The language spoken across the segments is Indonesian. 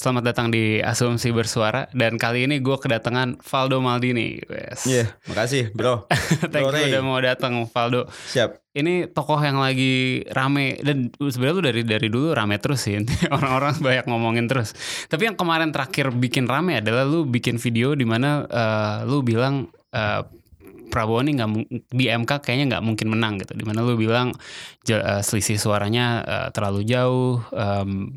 Selamat datang di Asumsi Bersuara. Dan kali ini gue kedatangan Faldo Maldini. Yes. Yeah, makasih bro. Thank you udah mau datang Faldo. Siap. Ini tokoh yang lagi rame. Dan sebenarnya lu dari dulu rame terus sih. Orang-orang banyak ngomongin terus. Tapi yang kemarin terakhir bikin rame adalah lu bikin video dimana lu bilang Prabowo ini di MK kayaknya nggak mungkin menang gitu. Dimana lu bilang selisih suaranya terlalu jauh,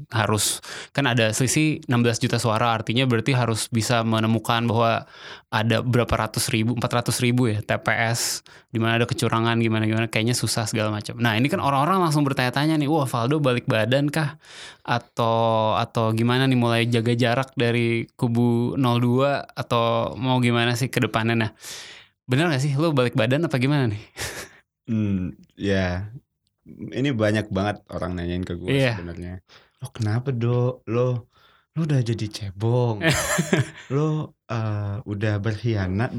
harus, kan ada selisih 16 juta suara, artinya berarti harus bisa menemukan bahwa ada berapa ratus ribu, 400 ribu ya TPS, dimana ada kecurangan gimana-gimana, kayaknya susah segala macam. Nah ini kan orang-orang langsung bertanya-tanya nih, wah Faldo balik badan kah? Atau gimana nih, mulai jaga jarak dari kubu 02 atau mau gimana sih ke depannya? Nah, bener gak sih lo balik badan apa gimana nih? Ya, ini banyak banget orang nanyain ke gue sebenarnya. Lo kenapa Dok? Lo udah jadi cebong. Lo udah berkhianat.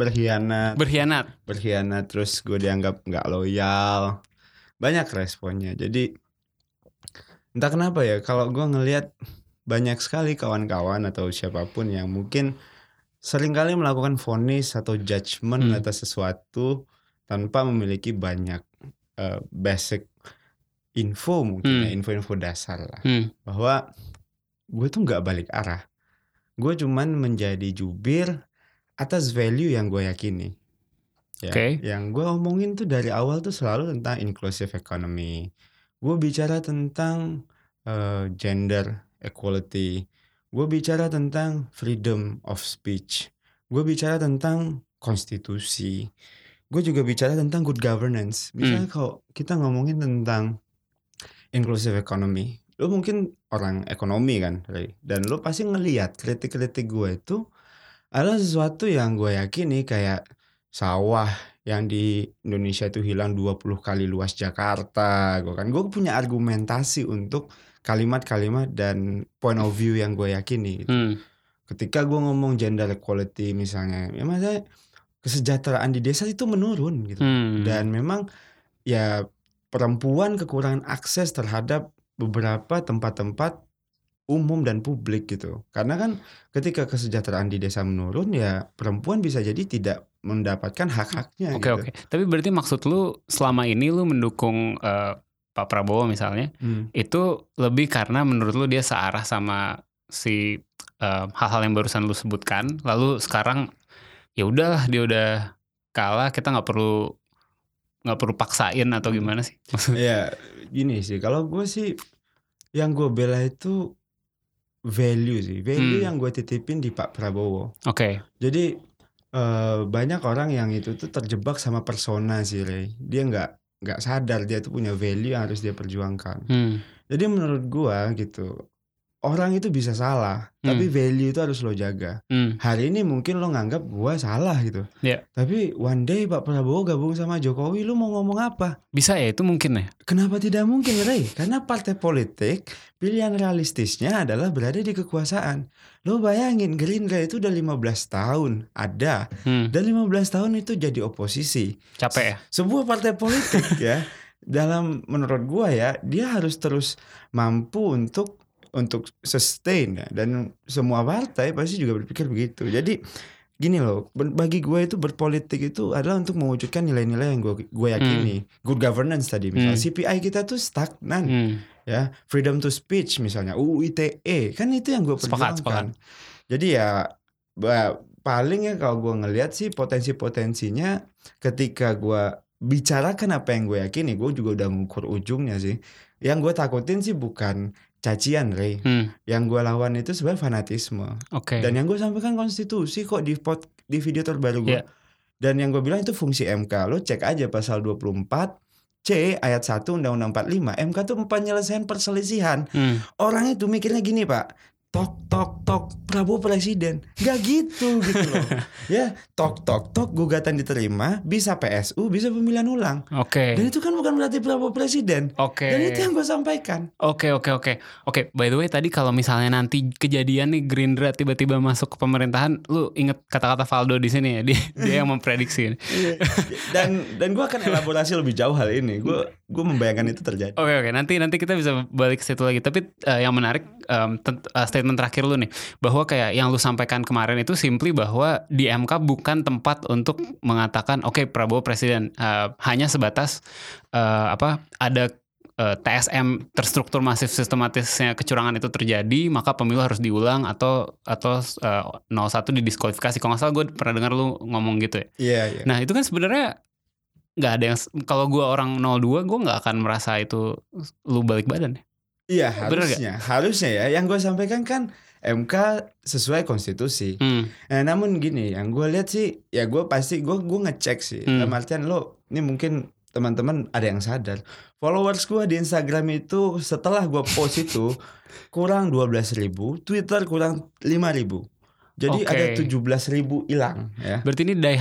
Terus gue dianggap gak loyal. Banyak responnya. Jadi entah kenapa ya, kalau gue ngelihat banyak sekali kawan-kawan atau siapapun yang mungkin seringkali melakukan vonis atau judgement atas sesuatu tanpa memiliki banyak basic info mungkin, info-info dasar lah. Bahwa gue tuh gak balik arah. Gue cuman menjadi jubir atas value yang gue yakini. Ya, okay. Yang gue omongin tuh dari awal tuh selalu tentang inclusive economy. Gue bicara tentang gender equality. Gue bicara tentang freedom of speech. Gue bicara tentang konstitusi. Gue juga bicara tentang good governance. Misalnya kalau kita ngomongin tentang inclusive economy, lo mungkin orang ekonomi kan, dan lo pasti ngelihat kritik-kritik gue itu adalah sesuatu yang gue yakini, kayak sawah yang di Indonesia itu hilang 20 kali luas Jakarta. Gue punya argumentasi untuk kalimat-kalimat dan point of view yang gue yakini gitu. Ketika gue ngomong gender equality misalnya, ya maksudnya kesejahteraan di desa itu menurun gitu. Dan memang ya perempuan kekurangan akses terhadap beberapa tempat-tempat umum dan publik gitu. Karena kan ketika kesejahteraan di desa menurun, ya perempuan bisa jadi tidak mendapatkan hak-haknya. Oke. Tapi berarti maksud lu selama ini lu mendukung Pak Prabowo misalnya, itu lebih karena menurut lu dia searah sama si hal-hal yang barusan lu sebutkan, lalu sekarang ya udahlah dia udah kalah, kita nggak perlu paksain atau gimana sih? Ya gini sih, kalau gue sih yang gue bela itu value yang gue titipin di Pak Prabowo. Oke. Jadi banyak orang yang itu tuh terjebak sama persona sih, Rey. Dia nggak sadar dia tuh punya value yang harus dia perjuangkan. Jadi menurut gua gitu, orang itu bisa salah, tapi value itu harus lo jaga. Hari ini mungkin lo nganggap gua salah gitu, tapi one day Pak Prabowo gabung sama Jokowi, lo mau ngomong apa? Bisa ya, itu mungkin ya? Kenapa tidak mungkin, Rey? Karena partai politik pilihan realistisnya adalah berada di kekuasaan. Lo bayangin Gerindra itu udah 15 tahun ada, dan 15 tahun itu jadi oposisi. Capek ya? Sebuah partai politik ya, dalam menurut gua ya, dia harus terus mampu untuk sustain ya. Dan semua partai pasti juga berpikir begitu. Jadi gini loh, bagi gue itu berpolitik itu adalah untuk mewujudkan nilai-nilai yang gue yakini. Good governance tadi misalnya, CPI kita tuh stagnan. Ya, freedom to speech misalnya, UU ITE, kan itu yang gue perjuangkan. Jadi ya paling ya kalau gue ngelihat sih potensi-potensinya ketika gue bicarakan apa yang gue yakini, gue juga udah ngukur ujungnya sih. Yang gue takutin sih bukan cacian, Rey. Yang gue lawan itu sebenarnya fanatisme. Okay. Dan yang gue sampaikan konstitusi kok di video terbaru gue. Yeah. Dan yang gue bilang itu fungsi MK. Lo cek aja pasal 24 C ayat 1 Undang-Undang 45. MK itu penyelesaian perselisihan. Orang itu mikirnya gini, Pak. tok tok tok Prabowo presiden, nggak gitu gitu loh. Ya tok tok tok gugatan diterima, bisa PSU, bisa pemilihan ulang. Oke. Dan itu kan bukan berarti Prabowo presiden. Oke. Dan itu yang gue sampaikan. Oke. By the way, tadi kalau misalnya nanti kejadian nih Gerindra tiba-tiba masuk ke pemerintahan, lu inget kata-kata Faldo di sini ya, dia yang memprediksi. dan gue akan elaborasi lebih jauh hal ini. Gue membayangkan itu terjadi. Oke. Nanti kita bisa balik ke situ lagi. Tapi yang menarik statement terakhir lu nih, bahwa kayak yang lu sampaikan kemarin itu simply bahwa di MK bukan tempat untuk mengatakan oke, Prabowo presiden, hanya sebatas TSM terstruktur masif sistematisnya kecurangan itu terjadi, maka pemilu harus diulang atau 01 didiskualifikasi. Kalau nggak salah gue pernah dengar lu ngomong gitu ya. Iya. Nah itu kan sebenarnya nggak ada yang, kalau gue orang 02 gue nggak akan merasa itu lu balik badan ya. Iya harusnya ya. Yang gue sampaikan kan MK sesuai konstitusi. Namun gini, yang gue lihat sih, ya gue pasti gue ngecek sih. Dalam artian lo, ini mungkin teman-teman ada yang sadar, followers gue di Instagram itu setelah gue post itu kurang 12.000, Twitter kurang 5.000. Jadi ada 17.000 hilang ya. Berarti ini die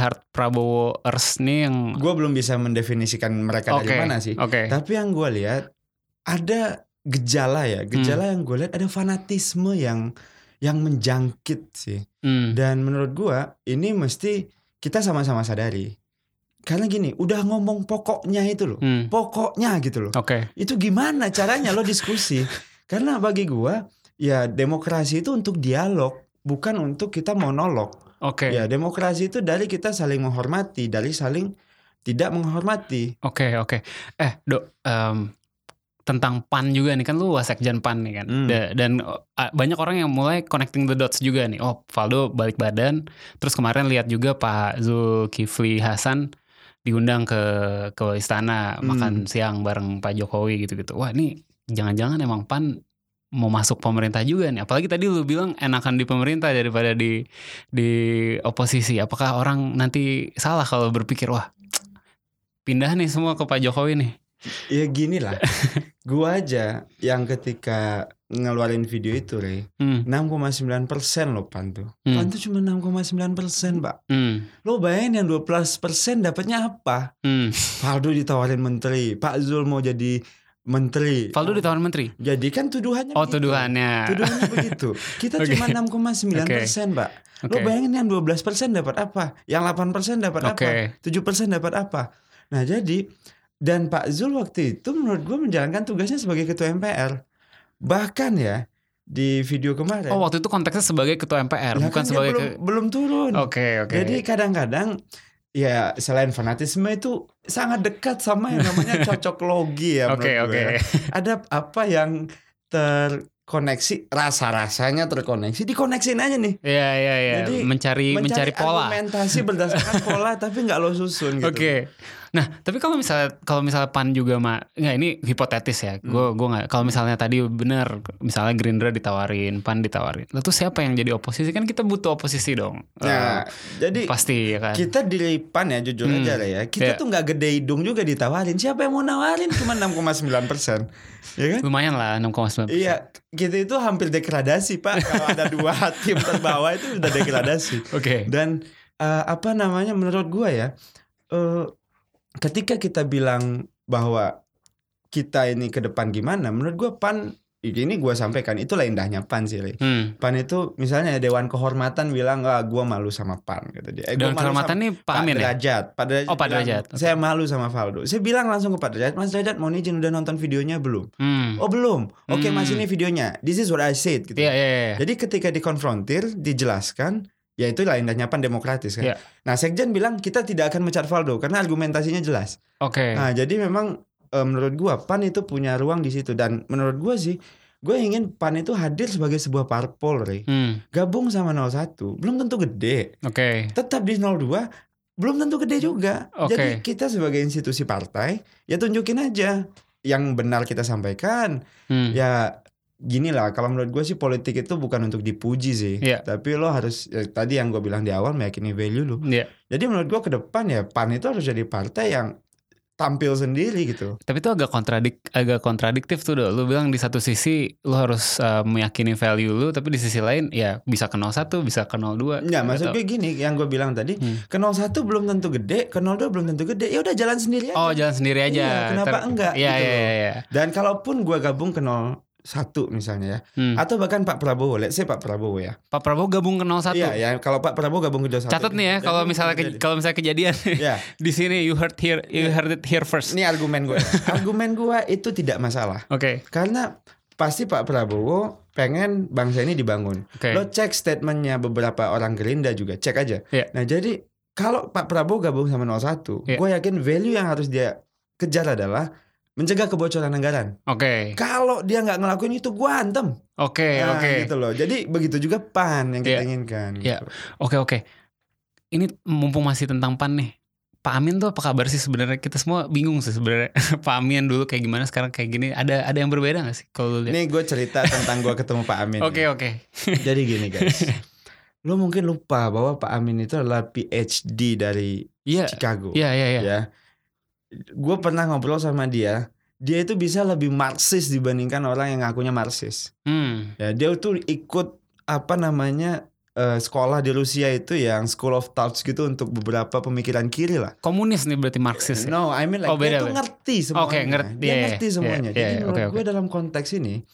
hard Prabowoers nih yang gue belum bisa mendefinisikan mereka dari mana sih. Tapi yang gue lihat ada gejala yang gue lihat, ada fanatisme yang menjangkit sih. Dan menurut gue ini mesti kita sama-sama sadari. Karena gini, udah ngomong pokoknya itu loh. Pokoknya gitu loh. Itu gimana caranya lo diskusi? Karena bagi gue ya demokrasi itu untuk dialog, bukan untuk kita monolog. Ya demokrasi itu dari kita saling menghormati, dari saling tidak menghormati. Oke. Tentang PAN juga nih, kan lu wasekjen PAN nih kan. Dan banyak orang yang mulai connecting the dots juga nih. Oh, Faldo balik badan. Terus kemarin lihat juga Pak Zulkifli Hasan diundang ke istana makan siang bareng Pak Jokowi gitu-gitu. Wah, ini jangan-jangan emang PAN mau masuk pemerintah juga nih. Apalagi tadi lu bilang enakan di pemerintah daripada di oposisi. Apakah orang nanti salah kalau berpikir, wah, pindah nih semua ke Pak Jokowi nih? Ya gini lah, gue aja yang ketika ngeluarin video itu, Rey, 6,9% lo PAN tuh. PAN tuh cuma 6,9%, Pak. Lo bayangin yang 12% dapatnya apa? Faldo ditawarin menteri, Pak Zul mau jadi menteri. Faldo ditawarin menteri? Jadi kan tuduhannya Tuduhannya begitu. Kita cuma 6,9%, Pak. Lo bayangin yang 12% dapat apa? Yang 8% dapat apa? 7% dapat apa? Nah jadi... Dan Pak Zul waktu itu menurut gue menjalankan tugasnya sebagai ketua MPR. Bahkan ya di video kemarin. Oh waktu itu konteksnya sebagai ketua MPR, ya bukan kan sebagai belum turun. Oke. Jadi kadang-kadang ya selain fanatisme itu sangat dekat sama yang namanya cocok logi ya. Oke. Ada apa yang terkoneksi, rasa-rasanya terkoneksi, dikoneksiin aja nih. Iya. Jadi mencari pola. Argumentasi berdasarkan pola tapi nggak lo susun gitu. Oke. Nah, tapi kalau misalnya PAN juga nggak, ini hipotetis ya. Gue nggak. Kalau misalnya tadi benar, misalnya Gerindra ditawarin, PAN ditawarin. Lalu siapa yang jadi oposisi? Kan kita butuh oposisi dong. Nah, jadi pasti ya kan. Kita di PAN ya jujur aja lah ya. Kita tuh nggak gede hidung juga ditawarin. Siapa yang mau nawarin? Cuma 6,9%, ya kan? Lumayan lah 6,9%. Iya, kita itu hampir degradasi Pak. Kalau ada 2 tim terbawah itu udah degradasi. Dan menurut gue ya. Ketika kita bilang bahwa kita ini ke depan gimana, menurut gue PAN, ini gue sampaikan, itulah indahnya PAN sih. PAN itu misalnya Dewan Kehormatan bilang, gue malu sama PAN gitu dia. Dewan Kehormatan ini Pak Amin ya? Padrijat. Saya malu sama Faldo. Saya bilang langsung ke Padrijat, Mas Padrijat mau izin udah nonton videonya belum? Oh belum, oke Mas ini videonya, this is what I said gitu. Yeah. Jadi ketika dikonfrontir, dijelaskan, ya itulah indahnya PAN demokratis kan. Nah sekjen bilang kita tidak akan mecat Faldo karena argumentasinya jelas. Nah jadi memang menurut gue PAN itu punya ruang di situ. Dan menurut gue sih, gue ingin PAN itu hadir sebagai sebuah parpol, Rey. Gabung sama 01 belum tentu gede. Tetap di 02 belum tentu gede juga. Jadi kita sebagai institusi partai, ya tunjukin aja yang benar kita sampaikan. Ya gini lah, kalau menurut gue sih politik itu bukan untuk dipuji sih, tapi lo harus tadi yang gue bilang di awal, meyakini value lo. Jadi menurut gue ke depan ya PAN itu harus jadi partai yang tampil sendiri gitu. Tapi itu agak kontradiktif tuh dong. Lu bilang di satu sisi lu harus meyakini value lu, tapi di sisi lain ya bisa ke 01, bisa ke 02. Enggak, maksud gue gini yang gue bilang tadi, ke 01 belum tentu gede, ke 02 belum tentu gede. Ya udah jalan sendiri aja. Oh, jalan sendiri aja. Iya, kenapa enggak ya, gitu. Ya. Dan kalaupun gue gabung ke 01 misalnya ya, atau bahkan Pak Prabowo, let's say Pak Prabowo ya. Pak Prabowo gabung ke 01. Iya, ya, kalau Pak Prabowo gabung ke 01. Catat nih ya, kalau misalnya kejadian ya. Di sini you heard it here first. Ini argumen gue. Argumen gue itu tidak masalah. Oke. Okay. Karena pasti Pak Prabowo pengen bangsa ini dibangun. Okay. Lo cek statementnya beberapa orang Gerindra juga, cek aja. Yeah. Nah, jadi kalau Pak Prabowo gabung sama 01, gue yakin value yang harus dia kejar adalah mencegah kebocoran anggaran. Oke. Okay. Kalau dia nggak ngelakuin itu, gue antem. Oke, okay, nah, oke. Okay. Gitu loh. Jadi begitu juga PAN yang kita inginkan. Iya. Gitu. Oke. Ini mumpung masih tentang PAN nih. Pak Amin tuh apa kabar sih sebenarnya? Kita semua bingung sih sebenarnya. Pak Amin dulu kayak gimana, sekarang kayak gini. Ada yang berbeda nggak sih kalau lu lihat? Nih gue cerita tentang gue ketemu Pak Amin. Oke. Jadi gini guys. Lu mungkin lupa bahwa Pak Amin itu adalah PhD dari Chicago. Iya. Gue pernah ngobrol sama dia itu bisa lebih Marxis dibandingkan orang yang ngakunya Marxis. Ya, dia tuh ikut sekolah di Rusia itu yang School of Thoughts gitu untuk beberapa pemikiran kiri lah. Komunis nih berarti Marxis. No, I mean dia tuh ngerti semuanya. Dia ngerti semuanya. Jadi gue dalam konteks ini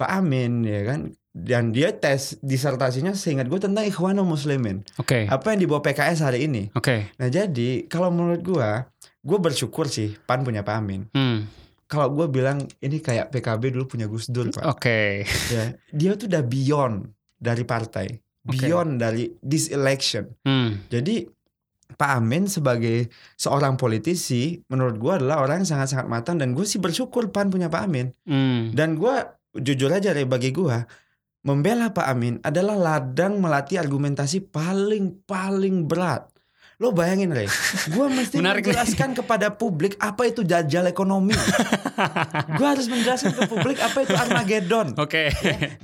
Pak Amin ya kan, dan dia tes disertasinya seingat gue tentang Ikhwanul Muslimin. Oke. Apa yang dibawa PKS hari ini. Oke. Nah jadi kalau menurut gue bersyukur sih PAN punya Pak Amin. Kalau gue bilang ini kayak PKB dulu punya Gus Dur Pak. Oke. Ya, dia tuh udah beyond dari partai, beyond dari this election. Jadi Pak Amin sebagai seorang politisi menurut gue adalah orang yang sangat-sangat matang, dan gue sih bersyukur PAN punya Pak Amin. Dan gue jujur aja, bagi gue membela Pak Amin adalah ladang melatih argumentasi paling berat. Lo bayangin Rey, gue mesti menjelaskan kepada publik apa itu jajal ekonomi. Gue harus menjelaskan ke publik apa itu Armageddon. Oke.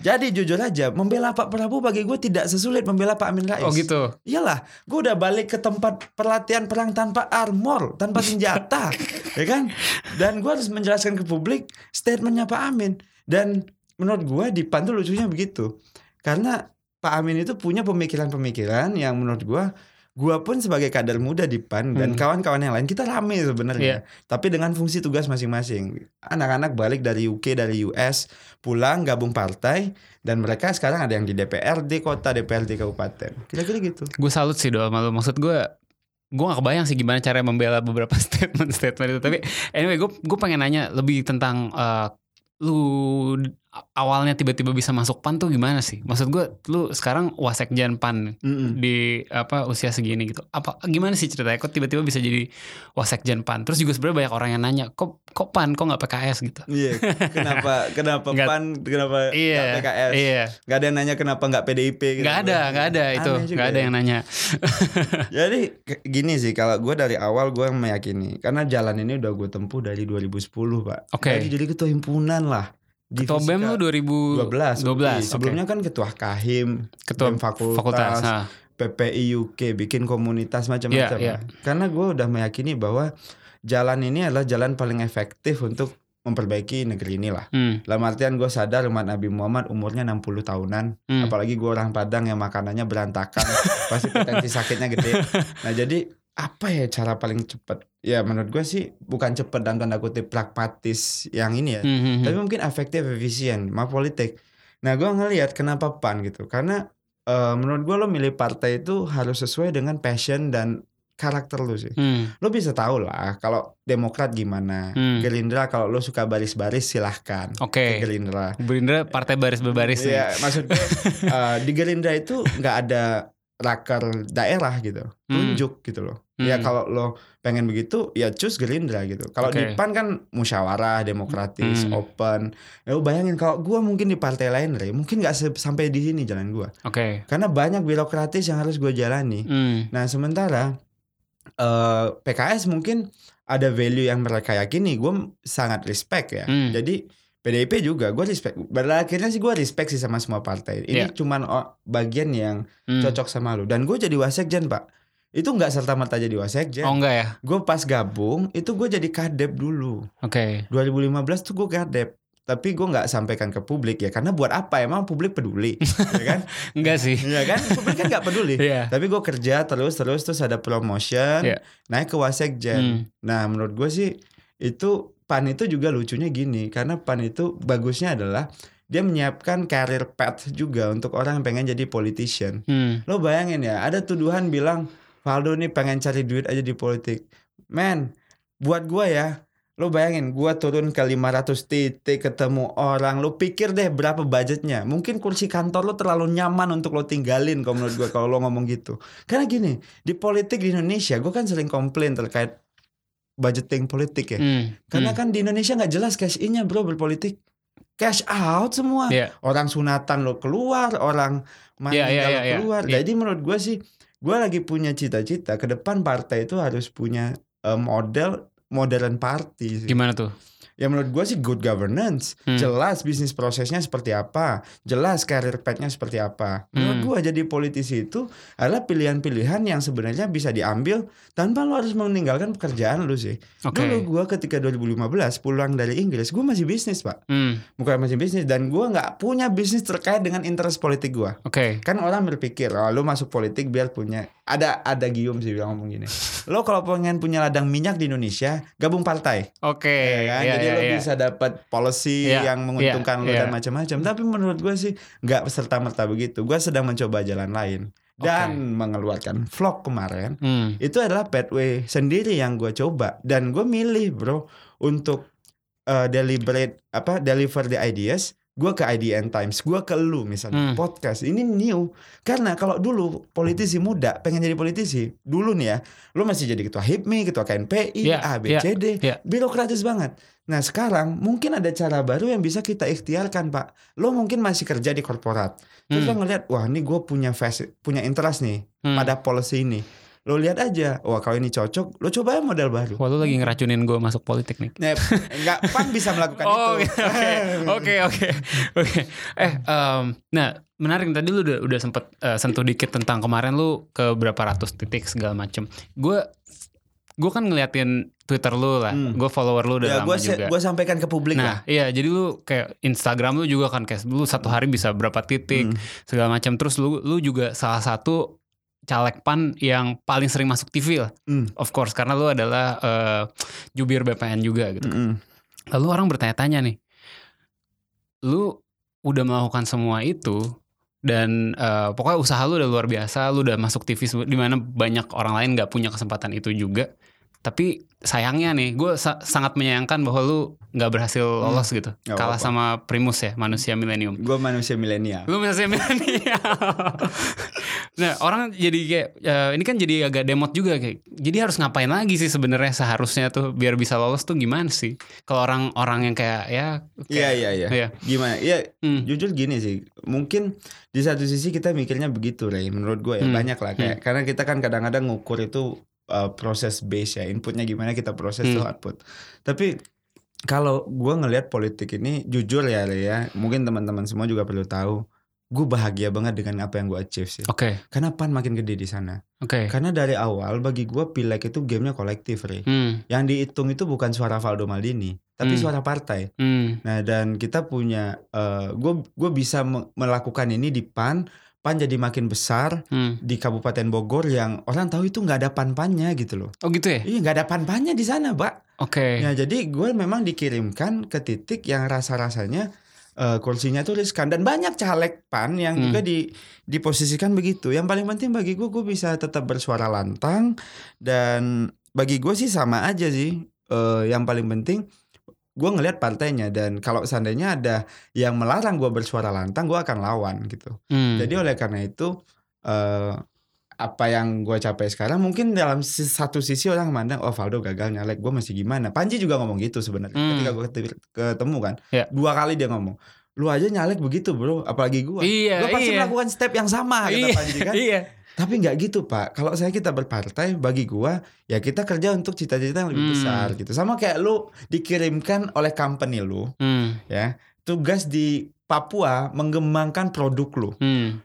Ya, jadi jujur aja, membela Pak Prabowo bagi gue tidak sesulit membela Pak Amin Rais. Oh gitu. Iyalah, gue udah balik ke tempat pelatihan perang tanpa armor, tanpa senjata, ya kan? Dan gue harus menjelaskan ke publik statementnya Pak Amin. Dan menurut gue di PAN tuh lucunya begitu, karena Pak Amin itu punya pemikiran-pemikiran yang menurut gue. Gue pun sebagai kader muda di PAN dan kawan-kawan yang lain, kita rame sebenarnya. Tapi dengan fungsi tugas masing-masing. Anak-anak balik dari UK, dari US, pulang gabung partai, dan mereka sekarang ada yang di DPRD kota, DPRD kabupaten. Kira-kira gitu. Gue salut sih doa malu. Maksud gue gak kebayang sih gimana cara membela beberapa statement itu. Tapi anyway, gue pengen nanya lebih tentang lu awalnya tiba-tiba bisa masuk PAN tuh gimana sih? Maksud gue lu sekarang wasekjen PAN di usia segini gitu. Apa gimana sih ceritanya kok tiba-tiba bisa jadi wasekjen PAN? Terus juga sebenarnya banyak orang yang nanya, kok PAN kok enggak PKS gitu. Iya, kenapa PAN kenapa enggak PKS? Iya. Enggak ada yang nanya kenapa enggak PDIP gitu. Enggak ada itu. Enggak ada yang nanya. Jadi gini sih, kalau gue dari awal gue meyakini karena jalan ini udah gue tempuh dari 2010, Pak. Okay. Jadi ketua himpunan lah. Ketua BEM lo 2012. Sebelumnya kan ketua Kahim, ketua BEM fakultas PPI UK, bikin komunitas macam-macam. Karena gue udah meyakini bahwa jalan ini adalah jalan paling efektif untuk memperbaiki negeri inilah. Dalam artian gue sadar umat Nabi Muhammad umurnya 60 tahunan. Apalagi gue orang Padang yang makanannya berantakan, pasti potensi sakitnya gede. Nah jadi apa ya cara paling cepat? Ya menurut gue sih bukan cepat dan tanda kutip pragmatis yang ini ya, tapi mungkin efektif, efisien, mah politik. Nah gue ngelihat kenapa PAN gitu, karena menurut gue lo milih partai itu harus sesuai dengan passion dan karakter lo sih. Lo bisa tahu lah kalau Demokrat gimana, Gerindra kalau lo suka baris-baris silahkan ke Gerindra partai baris berbaris. Iya maksud gue di Gerindra itu nggak ada raker daerah gitu, tunjuk gitu loh. Ya kalau lo pengen begitu ya cus Gerindra gitu. Kalau di PAN kan musyawarah, demokratis, open. Ya lo bayangin kalau gue mungkin di partai lain Rey, mungkin gak sampai di sini jalan gue. Karena banyak birokratis yang harus gue jalani. Nah sementara PKS mungkin ada value yang mereka yakini, gue sangat respect ya. Jadi PDIP juga gue respect. Akhirnya sih gue respect sih sama semua partai. Ini cuman bagian yang cocok sama lu. Dan gue jadi wasekjen Pak. Itu nggak serta-merta jadi wasekjen. Oh enggak ya? Gue pas gabung itu gue jadi kadep dulu. Oke. 2015 tuh gue kadep. Tapi gue nggak sampaikan ke publik ya, karena buat apa? Emang publik peduli, ya kan? Enggak sih. Ya kan? Publik kan nggak peduli. Yeah. Tapi gue kerja terus ada promotion, naik ke wasekjen. Nah menurut gue sih itu PAN itu juga lucunya gini, karena PAN itu bagusnya adalah dia menyiapkan career path juga untuk orang yang pengen jadi politician. Lo bayangin ya, ada tuduhan bilang Faldo nih pengen cari duit aja di politik. Man, buat gue ya, lo bayangin gue turun ke 500 titik ketemu orang. Lo pikir deh berapa budgetnya. Mungkin kursi kantor lo terlalu nyaman untuk lo tinggalin kalau menurut gue kalau lo ngomong gitu. Karena gini, di politik di Indonesia gue kan sering komplain terkait budgeting politik ya. Karena kan di Indonesia gak jelas cash in-nya bro berpolitik. Cash out semua. Orang sunatan lo keluar, orang mandi lo keluar. Jadi menurut gue sih, gue lagi punya cita-cita ke depan partai itu harus punya model modern party sih. Gimana tuh? Ya menurut gue sih good governance. Jelas bisnis prosesnya seperti apa, jelas career path-nya seperti apa. Menurut gue jadi politisi itu adalah pilihan-pilihan yang sebenarnya bisa diambil tanpa lo harus meninggalkan pekerjaan lo sih. Dulu gue ketika 2015 pulang dari Inggris, gue masih bisnis pak. Bukan masih bisnis, dan gue gak punya bisnis terkait dengan interest politik gue. Kan orang berpikir, oh, lo masuk politik biar punya. Ada Gium sih bilang ngomong gini, lo kalau pengen punya ladang minyak di Indonesia gabung partai. Ya kan? Jadi lo bisa dapat policy yang menguntungkan lo dan macam-macam. Tapi menurut gue sih nggak serta-merta begitu. Gue sedang mencoba jalan lain dan mengeluarkan vlog kemarin. Itu adalah pathway sendiri yang gue coba dan gue milih bro untuk deliver the ideas. Gue ke IDN Times, gue ke lu misalnya podcast, ini new. Karena kalau dulu politisi muda pengen jadi politisi, dulu nih ya, lu masih jadi ketua HIPMI, ketua KNPI, ABCD, birokratis banget. Nah sekarang mungkin ada cara baru yang bisa kita ikhtiarkan pak. Lu mungkin masih kerja di korporat, terus lu ngeliat, wah ini gue punya interest nih pada policy ini. Lo lihat aja, wah kalau ini cocok, lo coba model baru. Wah lo lagi ngeracunin gue masuk politik nih. Nggak, PAN bisa melakukan itu. Oke. Nah menarik, tadi lo udah sempet sentuh dikit tentang kemarin lo ke berapa ratus titik segala macem. Gue kan ngeliatin Twitter lu lah, gue follower lu udah lama juga. Gue sampaikan ke publik lah. Iya, jadi lu kayak Instagram lu juga kan, kayak lu satu hari bisa berapa titik segala macam. Terus lu juga salah satu caleg PAN yang paling sering masuk TV lah, of course karena lu adalah jubir BPN juga gitu kan. Lalu orang bertanya-tanya nih, lu udah melakukan semua itu dan pokoknya usaha lu udah luar biasa, lu udah masuk TV di mana banyak orang lain nggak punya kesempatan itu juga. Tapi sayangnya nih, gue sangat menyayangkan bahwa lu gak berhasil lolos gitu. Gak kalah apa-apa. Sama Primus ya, manusia milenium. Gue manusia milenial. Lu manusia milenial. Nah orang jadi kayak, ini kan jadi agak demot juga kayak. Jadi harus ngapain lagi sih sebenarnya seharusnya tuh biar bisa lolos tuh gimana sih? Kalau orang-orang yang kayak ya. Iya. Gimana? Jujur gini sih. Mungkin di satu sisi kita mikirnya begitu Ray. Menurut gue ya banyak lah kayak. Karena kita kan kadang-kadang ngukur itu. Proses base ya, inputnya gimana kita proses tuh output. Tapi kalau gue ngelihat politik ini jujur ya, mungkin teman-teman semua juga perlu tahu, gue bahagia banget dengan apa yang gue achieve sih. Karena PAN makin gede di sana. Karena dari awal bagi gue pileg itu gamenya kolektif, Rey. Yang dihitung itu bukan suara Faldo Maldini, tapi suara partai. Nah dan kita punya, gue bisa melakukan ini di PAN. PAN jadi makin besar di Kabupaten Bogor yang orang tahu itu nggak ada PAN-PANnya gitu loh. Oh gitu ya? Iya nggak ada PAN-PANnya di sana, Pak. Nah jadi gue memang dikirimkan ke titik yang rasa-rasanya kursinya tuh riskan dan banyak caleg PAN yang juga diposisikan begitu. Yang paling penting bagi gue bisa tetap bersuara lantang dan bagi gue sih sama aja sih. Yang paling penting gue ngelihat partainya dan kalau seandainya ada yang melarang gue bersuara lantang, gue akan lawan gitu. Jadi oleh karena itu apa yang gue capai sekarang mungkin dalam satu sisi orang memandang oh Faldo gagal nyalek, gue masih gimana. Panji juga ngomong gitu sebenarnya ketika gue ketemu kan, dua kali dia ngomong. Lu aja nyalek begitu bro, apalagi gue. Gue pasti melakukan step yang sama kata Panji kan. Tapi gak gitu pak, kalau kita berpartai bagi gue, ya kita kerja untuk cita-cita yang lebih besar gitu. Sama kayak lu dikirimkan oleh company lu, ya tugas di Papua mengembangkan produk lu.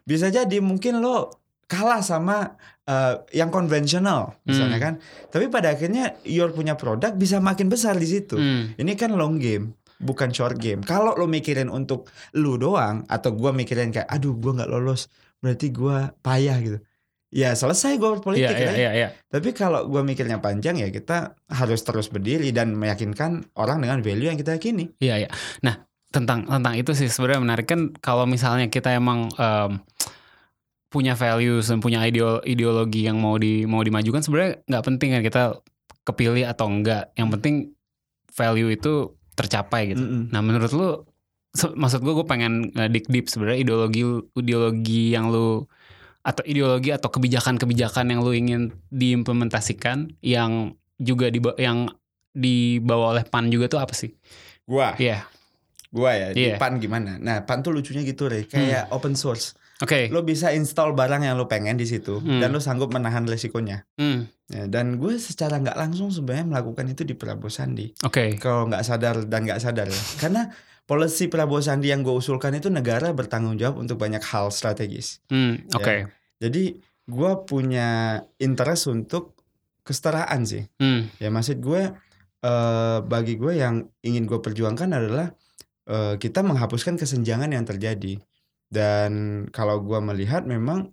Bisa jadi mungkin lu kalah sama yang konvensional misalnya kan. Tapi pada akhirnya your punya produk bisa makin besar di situ. Ini kan long game, bukan short game. Kalau lo mikirin untuk lu doang atau gua mikirin kayak aduh gua enggak lolos, berarti gua payah gitu. Ya selesai gue berpolitik ya. Tapi kalau gue mikirnya panjang ya kita harus terus berdiri dan meyakinkan orang dengan value yang kita yakini. Iya. Nah tentang itu sih sebenarnya menarik kan kalau misalnya kita emang punya values dan punya ideologi yang mau dimajukan sebenarnya nggak penting kan kita kepilih atau enggak. Yang penting value itu tercapai gitu. Nah menurut lu maksud gue pengen dig deep sebenarnya ideologi yang lu atau ideologi atau kebijakan-kebijakan yang lu ingin diimplementasikan yang juga yang dibawa oleh PAN juga tuh apa sih? Gua ya. Di PAN gimana? Nah, PAN tuh lucunya gitu deh, kayak open source. Oke. Lu bisa install barang yang lu pengen di situ dan lu sanggup menahan resikonya. Ya, dan gue secara nggak langsung sebenarnya melakukan itu di Prabowo Sandi. Oke. Kalau nggak sadar dan nggak sadar ya, karena polisi Prabowo Sandi yang gue usulkan itu negara bertanggung jawab untuk banyak hal strategis. Ya. Jadi gue punya interest untuk kesetaraan sih. Ya maksud gue bagi gue yang ingin gue perjuangkan adalah kita menghapuskan kesenjangan yang terjadi. Dan kalau gue melihat memang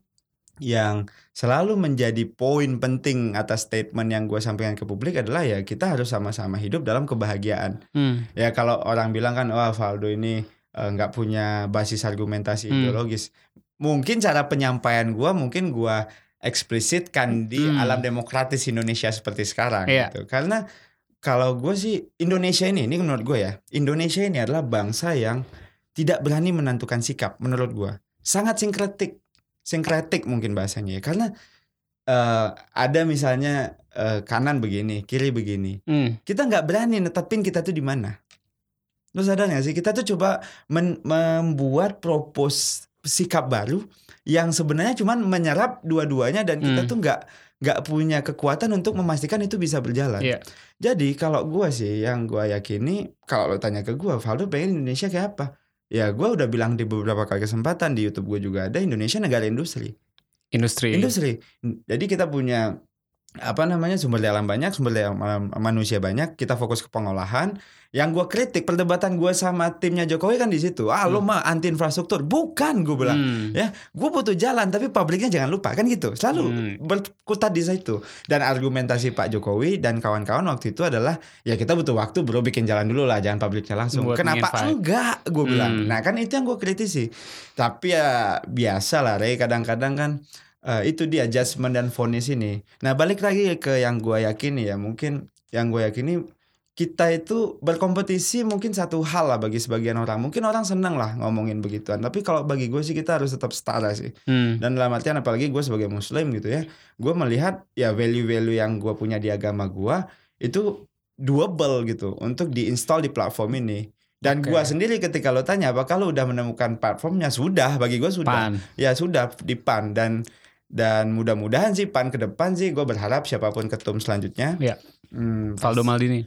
yang selalu menjadi poin penting atas statement yang gue sampaikan ke publik adalah ya kita harus sama-sama hidup dalam kebahagiaan. Ya kalau orang bilang kan wah Faldo ini gak punya basis argumentasi ideologis. Mungkin cara penyampaian gue mungkin gue eksplisitkan di alam demokratis Indonesia seperti sekarang gitu. Karena kalau gue sih Indonesia ini menurut gue ya, Indonesia ini adalah bangsa yang tidak berani menentukan sikap menurut gue. Sangat sinkretik mungkin bahasanya ya. Karena ada misalnya kanan begini, kiri begini. Kita gak berani netepin kita tuh di mana. Lu sadar gak sih? Kita tuh coba membuat propos sikap baru yang sebenarnya cuman menyerap dua-duanya dan kita tuh gak punya kekuatan untuk memastikan itu bisa berjalan. Jadi kalau gue sih yang gue yakini, kalau lo tanya ke gue Faldo pengen Indonesia kayak apa? Ya gue udah bilang di beberapa kali kesempatan di YouTube gue juga ada, Indonesia negara industri. Jadi kita punya sumber daya alam banyak, sumber daya manusia banyak, kita fokus ke pengolahan. Yang gue kritik perdebatan gue sama timnya Jokowi kan di situ. Lo mah anti infrastruktur. Bukan, gue bilang. Ya, gue butuh jalan tapi publiknya jangan lupa kan gitu. Selalu berkutat di situ. Dan argumentasi Pak Jokowi dan kawan-kawan waktu itu adalah ya kita butuh waktu bro, bikin jalan dulu lah, jangan publiknya langsung. Buat kenapa enggak? Gue bilang. Nah, kan itu yang gue kritisi. Tapi ya biasa lah Rey, kadang-kadang kan itu dia judgement dan vonis ini. Nah, balik lagi ke yang gue yakini ya, mungkin yang gue yakini kita itu berkompetisi mungkin satu hal lah bagi sebagian orang. Mungkin orang seneng lah ngomongin begituan. Tapi kalau bagi gue sih kita harus tetap setara sih. Dan dalam artian apalagi gue sebagai muslim gitu ya. Gue melihat ya value-value yang gue punya di agama gue itu doable gitu untuk diinstall di platform ini. Dan gue sendiri ketika lo tanya apakah lo udah menemukan platformnya, sudah, bagi gue sudah. PAN. Ya sudah di PAN. Dan mudah-mudahan sih PAN ke depan sih gue berharap siapapun ketum selanjutnya. Faldo Maldini.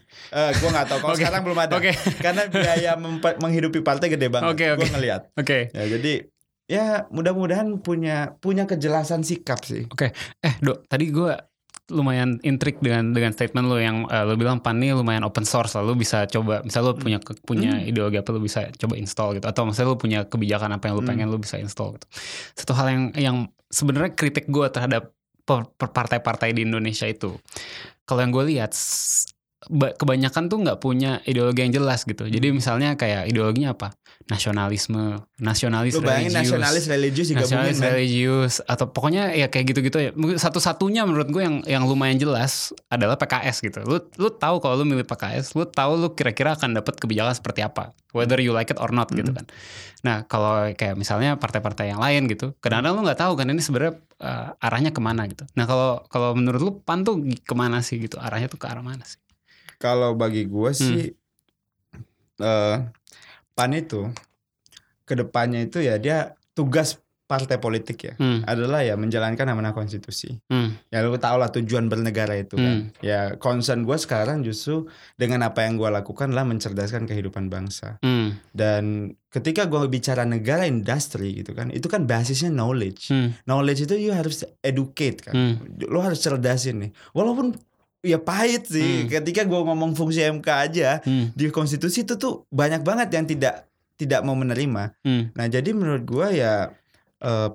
Gue nggak tahu kalau sekarang belum ada. Karena biaya menghidupi partai gede banget. Gue ngelihat. Ya, jadi ya mudah-mudahan punya kejelasan sikap sih. Dok, tadi gue lumayan intrik dengan statement lo yang lo bilang PAN ini lumayan open source, lo bisa coba, misalnya lo punya ideologi apa, lo bisa coba install gitu, atau misalnya lo punya kebijakan apa yang lo pengen, lo bisa install gitu. Satu hal yang sebenarnya kritik gue terhadap partai-partai di Indonesia itu, kalau yang gue lihat kebanyakan tuh nggak punya ideologi yang jelas gitu. Jadi misalnya kayak ideologinya apa? Nasionalis lu bayangin religius. Nasionalis religius atau pokoknya ya kayak gitu-gitu ya. Satu-satunya menurut gue yang lumayan jelas adalah PKS gitu. Lu tahu kalau lu milih PKS, lu tahu lu kira-kira akan dapat kebijakan seperti apa, whether you like it or not gitu kan. Nah, kalau kayak misalnya partai-partai yang lain gitu, kadang-kadang lu nggak tahu kan ini sebenarnya arahnya kemana gitu. Nah, kalau menurut lu PAN tuh kemana sih gitu? Arahnya tuh ke arah mana sih? Kalau bagi gue sih PAN itu kedepannya itu ya dia tugas partai politik ya adalah ya menjalankan amanah konstitusi. Ya lu tau lah tujuan bernegara itu kan. Ya concern gue sekarang justru dengan apa yang gue lakukan lah mencerdaskan kehidupan bangsa. Dan ketika gue bicara negara industri gitu kan, itu kan basisnya knowledge. Knowledge itu you harus educate kan. Lo harus cerdasin nih. Walaupun ya pahit sih ketika gue ngomong fungsi MK aja di konstitusi itu tuh banyak banget yang tidak mau menerima. Nah jadi menurut gue ya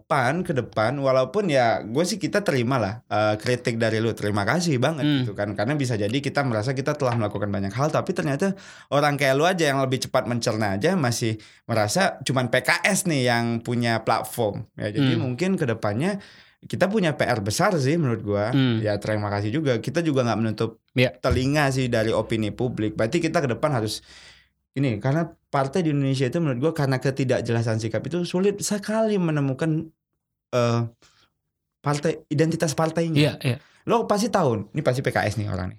PAN ke depan, walaupun ya gue sih kita terima lah kritik dari lu. Terima kasih banget gitu kan. Karena bisa jadi kita merasa kita telah melakukan banyak hal, tapi ternyata orang kayak lu aja yang lebih cepat mencerna aja masih merasa cuman PKS nih yang punya platform ya. Jadi mungkin ke depannya kita punya PR besar sih menurut gua. Ya terima kasih juga. Kita juga gak menutup telinga sih dari opini publik. Berarti kita ke depan harus ini, karena partai di Indonesia itu menurut gua karena ketidakjelasan sikap itu sulit sekali menemukan partai, identitas partainya. Lo pasti tahu, ini pasti PKS nih orang nih.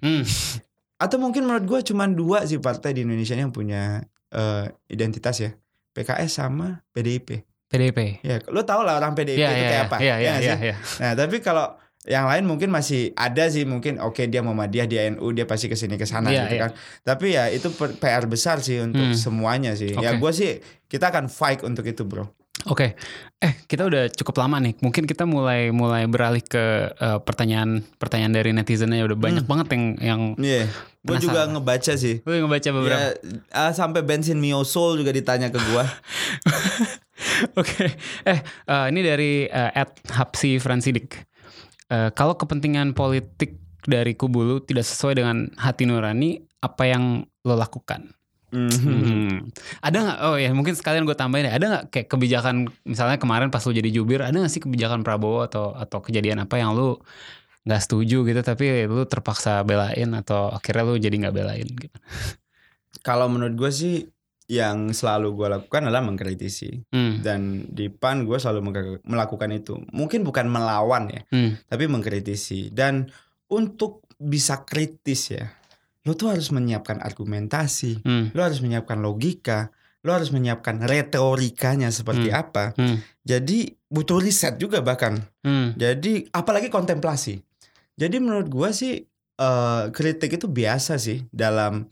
Atau mungkin menurut gua cuma dua sih partai di Indonesia yang punya identitas ya, PKS sama PDIP. PDIP. Ya, lu tau lah orang PDIP itu kayak apa. Iya. Nah, tapi kalau yang lain mungkin masih ada sih, mungkin oke dia Muhammadiyah, dia NU, dia pasti kesini kesana gitu kan. Tapi ya itu PR besar sih untuk semuanya sih. Ya gue sih kita akan fight untuk itu, bro. Kita udah cukup lama nih. Mungkin kita mulai beralih ke pertanyaan dari netizennya. Udah banyak banget yang gue juga ngebaca sih. Gue ngebaca beberapa. Ya, sampai bensin miosol juga ditanya ke gue. Ini dari @hapsi fransidik. Kalau kepentingan politik dari kubu lu tidak sesuai dengan hati nurani, apa yang lo lakukan? Ada nggak? Oh ya, mungkin sekalian gue tambahin ya. Ada nggak kayak kebijakan misalnya kemarin pas lu jadi jubir, ada nggak sih kebijakan Prabowo atau kejadian apa yang lu nggak setuju gitu, tapi lu terpaksa belain atau akhirnya lu jadi nggak belain? Gimana? Kalau menurut gue sih, yang selalu gue lakukan adalah mengkritisi. Dan di PAN gue selalu melakukan itu. Mungkin bukan melawan ya, tapi mengkritisi. Dan untuk bisa kritis ya, lo tuh harus menyiapkan argumentasi, lo harus menyiapkan logika, lo harus menyiapkan retorikanya seperti apa. Jadi butuh riset juga bahkan. Jadi apalagi kontemplasi. Jadi menurut gue sih kritik itu biasa sih dalam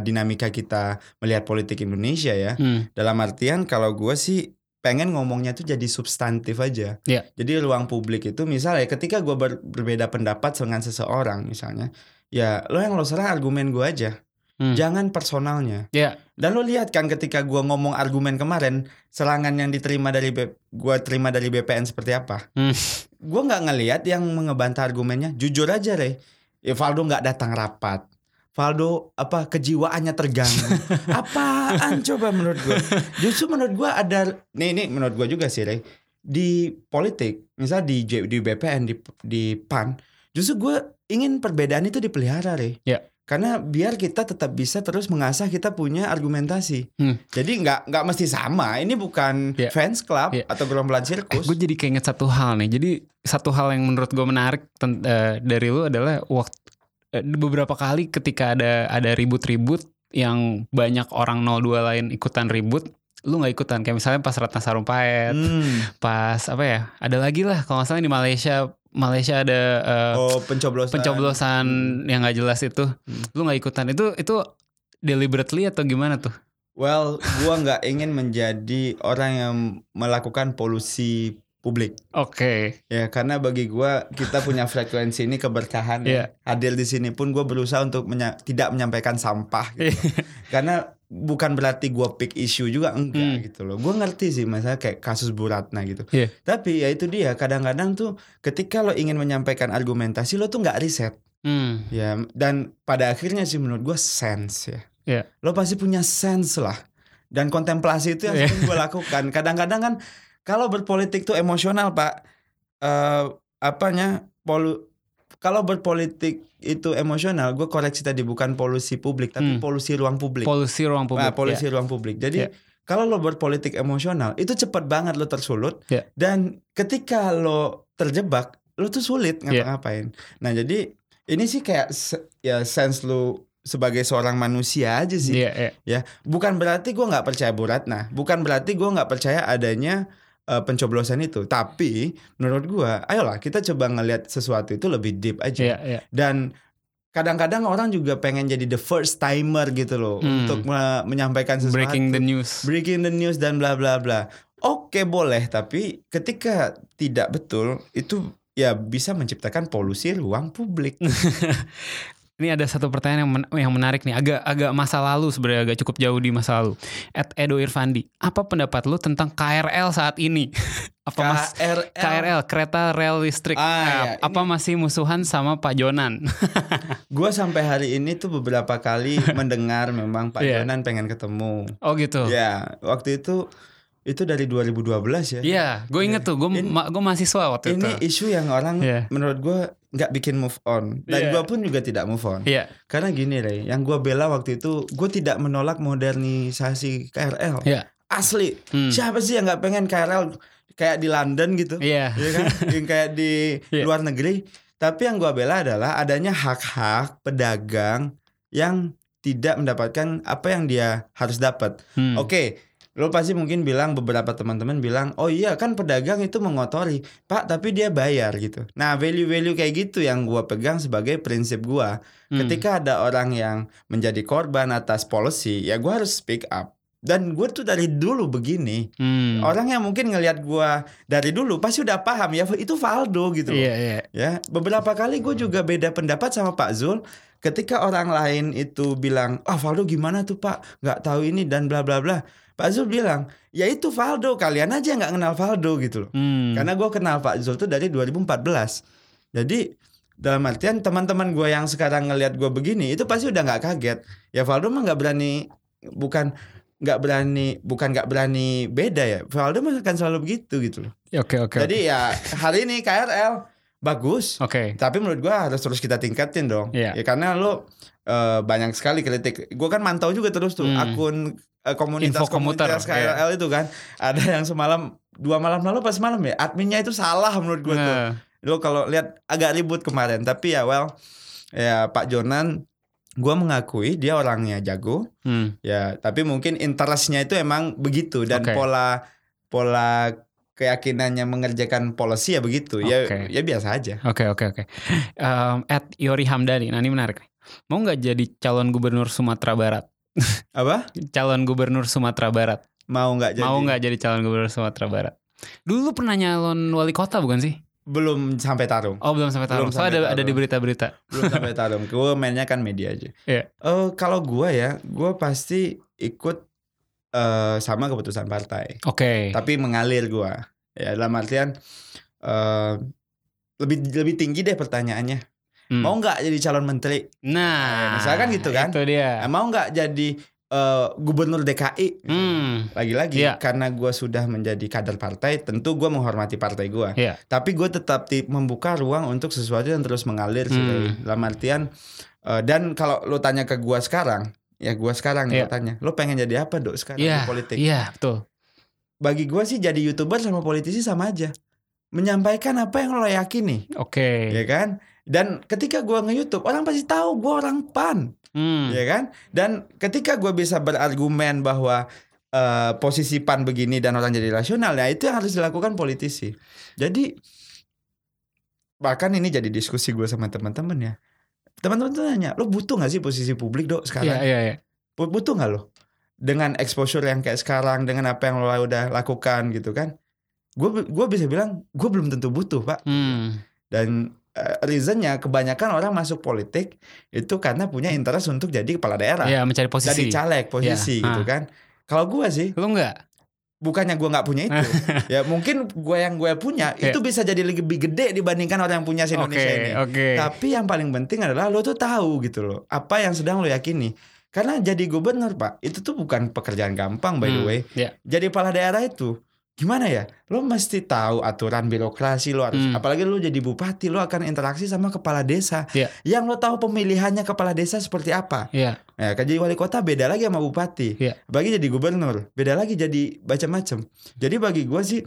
dinamika kita melihat politik Indonesia ya. Dalam artian kalau gue sih pengen ngomongnya tuh jadi substantif aja. Jadi ruang publik itu misalnya ketika gue berbeda pendapat dengan seseorang misalnya, ya lo yang lo serang argumen gue aja. Jangan personalnya. Dan lo lihat kan ketika gue ngomong argumen kemarin, serangan yang diterima dari gue terima dari BPN seperti apa. Gue nggak ngelihat yang ngebantah argumennya. Jujur aja Rey, ya Faldo nggak datang rapat. Faldo apa kejiwaannya terganggu. Apaan coba menurut gue. Justru menurut gue ada nih menurut gue juga sih Rey, di politik misalnya di BPN di PAN, justru gue ingin perbedaan itu dipelihara Rey. Karena biar kita tetap bisa terus mengasah kita punya argumentasi. Jadi nggak mesti sama. Ini bukan fans club atau gerombolan sirkus. Gue jadi keinget satu hal nih. Jadi satu hal yang menurut gue menarik dari lu adalah waktu beberapa kali ketika ada ribut-ribut yang banyak orang 02 lain ikutan ribut, lu nggak ikutan. Kayak misalnya pas Ratna Sarumpaet, pas apa ya? Ada lagi lah kalau nggak salah di Malaysia ada pencoblosan yang nggak jelas itu, lu nggak ikutan itu deliberately atau gimana tuh? Well, gua nggak ingin menjadi orang yang melakukan polusi publik. Ya karena bagi gua kita punya frekuensi ini keberkahan. Hadir di sini pun gua berusaha untuk tidak menyampaikan sampah. Gitu. Karena bukan berarti gue pick issue juga enggak gitu loh. Gue ngerti sih masalah kayak kasus Bu Ratna gitu. Tapi ya itu dia, kadang-kadang tuh ketika lo ingin menyampaikan argumentasi lo tuh gak riset. Ya, dan pada akhirnya sih menurut gue sense ya. Lo pasti punya sense lah. Dan kontemplasi itu yang gue lakukan. Kadang-kadang kan kalau berpolitik tuh emosional pak. Kalau berpolitik itu emosional, gue koreksi tadi bukan polusi publik, tapi polusi ruang publik. Polusi ruang publik. Jadi kalau lo berpolitik emosional, itu cepat banget lo tersulut. Dan ketika lo terjebak, lo tuh sulit ngapa-ngapain. Nah jadi ini sih kayak ya sense lo sebagai seorang manusia aja sih. Ya bukan berarti gue nggak percaya Bu Ratna, bukan berarti gue nggak percaya adanya pencoblosan itu, tapi menurut gua ayolah kita coba ngelihat sesuatu itu lebih deep aja. Dan kadang-kadang orang juga pengen jadi the first timer gitu loh, untuk menyampaikan sesuatu, breaking the news dan bla bla bla. Oke, boleh, tapi ketika tidak betul itu ya bisa menciptakan polusi ruang publik. Ini ada satu pertanyaan yang menarik nih, agak masa lalu sebenarnya, agak cukup jauh di masa lalu. At Edo Irfandi, apa pendapat lu tentang KRL saat ini? KRL, kereta rel listrik. Apa masih musuhan sama Pak Jonan? Gua sampai hari ini tuh beberapa kali mendengar memang Pak Jonan pengen ketemu. Oh gitu. Ya, waktu itu dari 2012 ya. Iya, gue inget tuh, gue mahasiswa waktu itu. Ini isu yang orang menurut gue gak bikin move on. Dan gue pun juga tidak move on. Karena gini Rey, yang gue bela waktu itu, gue tidak menolak modernisasi KRL. Asli, siapa sih yang gak pengen KRL kayak di London gitu, ya kan? Kayak di luar negeri. Tapi yang gue bela adalah adanya hak-hak pedagang yang tidak mendapatkan apa yang dia harus dapat. Oke, lo pasti mungkin bilang, beberapa teman-teman bilang, oh iya kan pedagang itu mengotori, Pak, tapi dia bayar gitu. Nah, value-value kayak gitu yang gue pegang sebagai prinsip gue. Ketika ada orang yang menjadi korban atas policy, ya gue harus speak up. Dan gue tuh dari dulu begini. Orang yang mungkin ngelihat gue dari dulu pasti udah paham ya, itu Faldo gitu. Ya, beberapa kali gue juga beda pendapat sama Pak Zul. Ketika orang lain itu bilang, ah, Faldo gimana tuh Pak, gak tahu ini dan bla bla bla, Pak Zul bilang, ya itu Faldo, kalian aja gak kenal Faldo gitu loh. Karena gue kenal Pak Zul tuh dari 2014. Jadi dalam artian teman-teman gue yang sekarang ngelihat gue begini, itu pasti udah gak kaget. Ya Faldo mah gak berani, bukan gak berani beda ya, Faldo mah akan selalu begitu gitu loh. Oke. Jadi ya hari ini KRL bagus, tapi menurut gue harus terus kita tingkatin dong. Ya karena lo banyak sekali kritik. Gue kan mantau juga terus tuh akun komunitas KRL itu kan. Ada yang semalam, 2 malam lalu pas malam ya, adminnya itu salah menurut gue tuh. Lo kalau lihat agak ribut kemarin. Tapi ya ya Pak Jonan, gue mengakui dia orangnya jago. Ya, tapi mungkin interestnya itu emang begitu. Dan pola keyakinannya mengerjakan policy ya begitu. Ya biasa aja. Oke. At Yori Hamdani, nah ini menarik. Mau gak jadi calon gubernur Sumatera Barat? Apa? Calon gubernur Sumatera Barat. Mau nggak jadi calon gubernur Sumatera Barat? Dulu pernah nyalon wali kota bukan sih? Belum sampai tarung. Ada di berita-berita. Belum sampai tarung. Gue mainnya kan media aja. Kalau gue pasti ikut sama keputusan partai. Tapi mengalir gue. Ya dalam artian lebih tinggi deh pertanyaannya. Mau gak jadi calon menteri? Nah, misalkan gitu kan. Itu dia. Mau gak jadi gubernur DKI? Lagi-lagi karena gue sudah menjadi kader partai, tentu gue menghormati partai gue. Tapi gue tetap membuka ruang untuk sesuatu yang terus mengalir. Dalam artian dan kalau lo tanya ke gue sekarang, ya gue sekarang nih tanya, lo pengen jadi apa Dok sekarang di politik? Betul. Bagi gue sih jadi YouTuber sama politisi sama aja. Menyampaikan apa yang lo yakini. Ya kan? Dan ketika gue nge-YouTube, orang pasti tahu gue orang PAN, ya kan? Dan ketika gue bisa berargumen bahwa posisi PAN begini dan orang jadi rasional, ya itu yang harus dilakukan politisi. Jadi bahkan ini jadi diskusi gue sama teman-teman ya. Teman-teman tuh nanya, lo butuh nggak sih posisi publik Dok sekarang? Iya. Butuh nggak lo? Dengan exposure yang kayak sekarang, dengan apa yang lo udah lakukan gitu kan? Gue bisa bilang gue belum tentu butuh Pak. Dan reasonnya kebanyakan orang masuk politik itu karena punya interest untuk jadi kepala daerah, mencari posisi, jadi caleg posisi gitu kan. Kalau gue sih, lu nggak? Bukannya gue nggak punya itu, ya mungkin gue punya itu bisa jadi lebih gede dibandingkan orang yang punya se-Indonesia ini. Tapi yang paling penting adalah lo tuh tahu gitu loh, apa yang sedang lo yakini. Karena jadi gubernur Pak, itu tuh bukan pekerjaan gampang by the way. Jadi kepala daerah itu gimana ya? Lo mesti tahu aturan birokrasi lo harus. Apalagi lo jadi bupati, lo akan interaksi sama kepala desa. Yang lo tahu pemilihannya kepala desa seperti apa. Ya, jadi wali kota beda lagi sama bupati. Bagi jadi gubernur, beda lagi jadi macam-macam. Jadi bagi gue sih,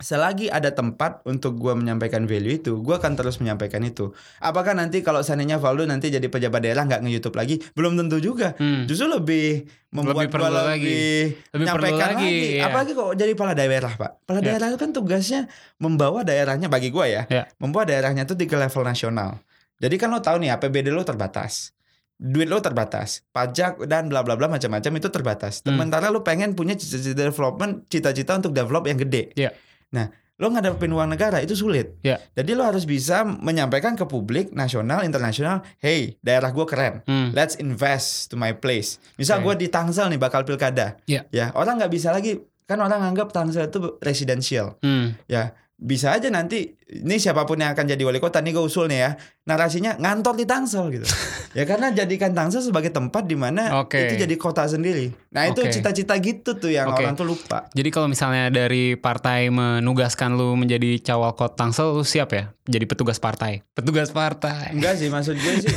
selagi ada tempat untuk gue menyampaikan value itu, gue akan terus menyampaikan itu. Apakah nanti kalau seandainya Faldo nanti jadi pejabat daerah gak nge-YouTube lagi? Belum tentu juga. Justru lebih membuat gue lebih menyampaikan lagi. Apalagi kok jadi kepala daerah Pak. Kepala daerah itu kan tugasnya membawa daerahnya, bagi gue ya, membawa daerahnya itu di level nasional. Jadi kan lo tahu nih APBD lo terbatas, duit lo terbatas, pajak dan bla bla bla macam-macam itu terbatas. Sementara lo pengen punya cita-cita untuk develop yang gede. Yeah. Nah, lo ngadepin uang negara itu sulit. Yeah. Jadi lo harus bisa menyampaikan ke publik nasional, internasional, hey, daerah gue keren, let's invest to my place. Misal gue di Tangsel nih bakal pilkada, ya orang nggak bisa lagi kan orang anggap Tangsel itu residential, ya. Bisa aja nanti ini siapapun yang akan jadi wali kota nih gue usul nih ya, narasinya ngantor di Tangsel gitu. Ya karena jadikan Tangsel sebagai tempat di mana itu jadi kota sendiri. Nah itu cita-cita gitu tuh yang orang tuh lupa. Jadi kalau misalnya dari partai menugaskan lu menjadi cawalkot Tangsel, lu siap ya jadi petugas partai? Petugas partai enggak sih, maksud gue sih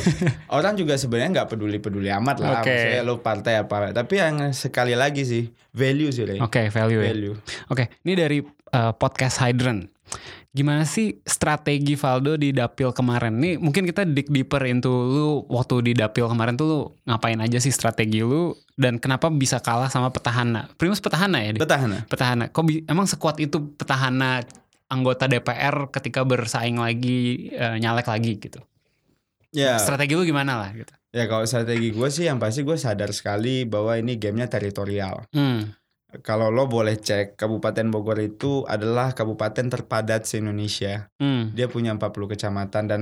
orang juga sebenarnya nggak peduli amat lah maksudnya lu partai apa, tapi yang sekali lagi sih value sih. Value. Ini dari podcast Hydran. Gimana sih strategi Faldo di dapil kemarin? Nih mungkin kita dig deeper into lu waktu di dapil kemarin tuh lu ngapain aja sih strategi lu dan kenapa bisa kalah sama petahana? Primus petahana ya? Petahana. Kok emang sekuat itu petahana anggota DPR ketika bersaing lagi nyalek lagi gitu? Ya. Strategi lu gimana lah gitu? Ya kalau strategi gue sih yang pasti gue sadar sekali bahwa ini gamenya teritorial. Kalau lo boleh cek, Kabupaten Bogor itu adalah kabupaten terpadat se-Indonesia. Dia punya 40 kecamatan dan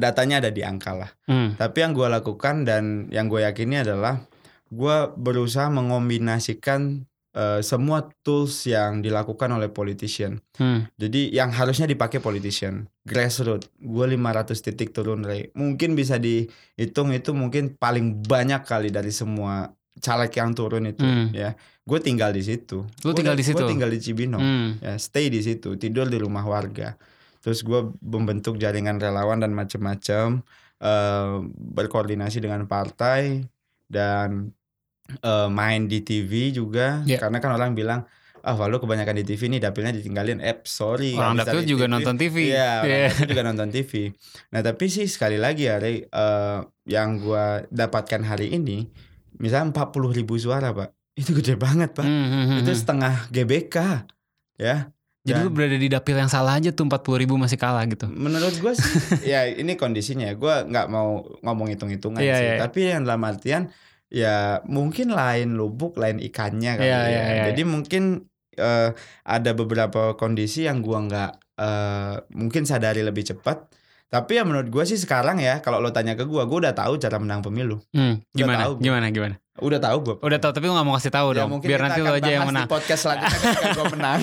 datanya ada di angka lah. Tapi yang gue lakukan dan yang gue yakini adalah gue berusaha mengombinasikan semua tools yang dilakukan oleh politician. Jadi yang harusnya dipakai politician. Grassroots, gue 500 titik turun rate. Mungkin bisa dihitung itu mungkin paling banyak kali dari semua caleg yang turun itu ya. Gue tinggal di situ. Gue tinggal di Cibinong. Ya, stay di situ, tidur di rumah warga. Terus gue membentuk jaringan relawan dan macam-macam, berkoordinasi dengan partai dan main di TV juga. Karena kan orang bilang, ah Faldo kebanyakan di TV nih, dapilnya ditinggalin. Sorry. Orang dapil juga nonton TV. Iya, orang juga nonton TV. Nah tapi sih sekali lagi hari yang gue dapatkan hari ini, misalnya 40,000 suara pak. Itu gede banget pak. Itu setengah GBK ya. Jadi lu berada di dapil yang salah aja tuh 40,000 masih kalah gitu. Menurut gue sih ya ini kondisinya. Gue gak mau ngomong hitung-hitungan sih. Tapi yang dalam artian ya mungkin lain lubuk lain ikannya kali Jadi mungkin ada beberapa kondisi yang gue gak mungkin sadari lebih cepat. Tapi ya menurut gue sih sekarang ya, kalau lo tanya ke gue udah tahu cara menang pemilu. Gimana? Udah tahu gue. Udah tahu tapi lo gak mau kasih tahu ya, dong. Biar nanti lo aja yang menang. Mungkin kita akan bahas di podcast selanjutnya ketika gue menang.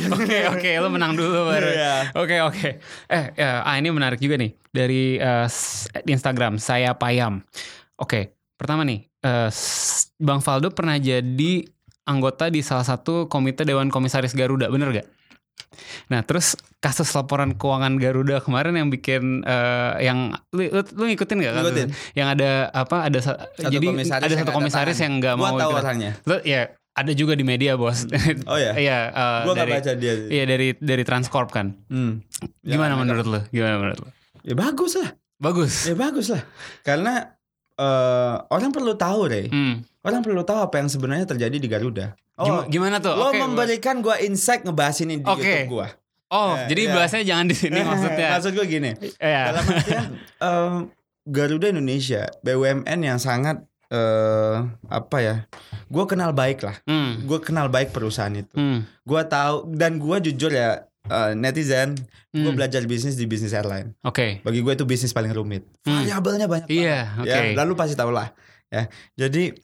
Oke, lo menang dulu baru. Oke. Ini menarik juga nih. Dari Instagram, saya Payam. Pertama nih. Bang Faldo pernah jadi anggota di salah satu komite Dewan Komisaris Garuda, bener gak? Nah terus kasus laporan keuangan Garuda kemarin yang bikin yang lu ngikutin nggak kan? Yang ada apa? Ada satu komisaris yang nggak mau. Tahu orangnya. Ya ada juga di media bos. Gua nggak baca dia. Iya dari Transcorp kan. Gimana menurut lu? Ya bagus lah. Karena orang perlu tahu deh. Orang perlu tahu apa yang sebenarnya terjadi di Garuda. Gimana tuh? Lo memberikan gue insight ngebahas ini di YouTube gue. Jadi bahasanya jangan di sini maksudnya. Maksud gue gini. Dalam artian Garuda Indonesia, BUMN yang sangat gue kenal baik lah. Gue kenal baik perusahaan itu. Gue tahu dan gue jujur ya netizen, gue belajar bisnis di bisnis airline. Bagi gue itu bisnis paling rumit. Variabelnya banyak. Ya, lalu pasti tahu lah. Ya, jadi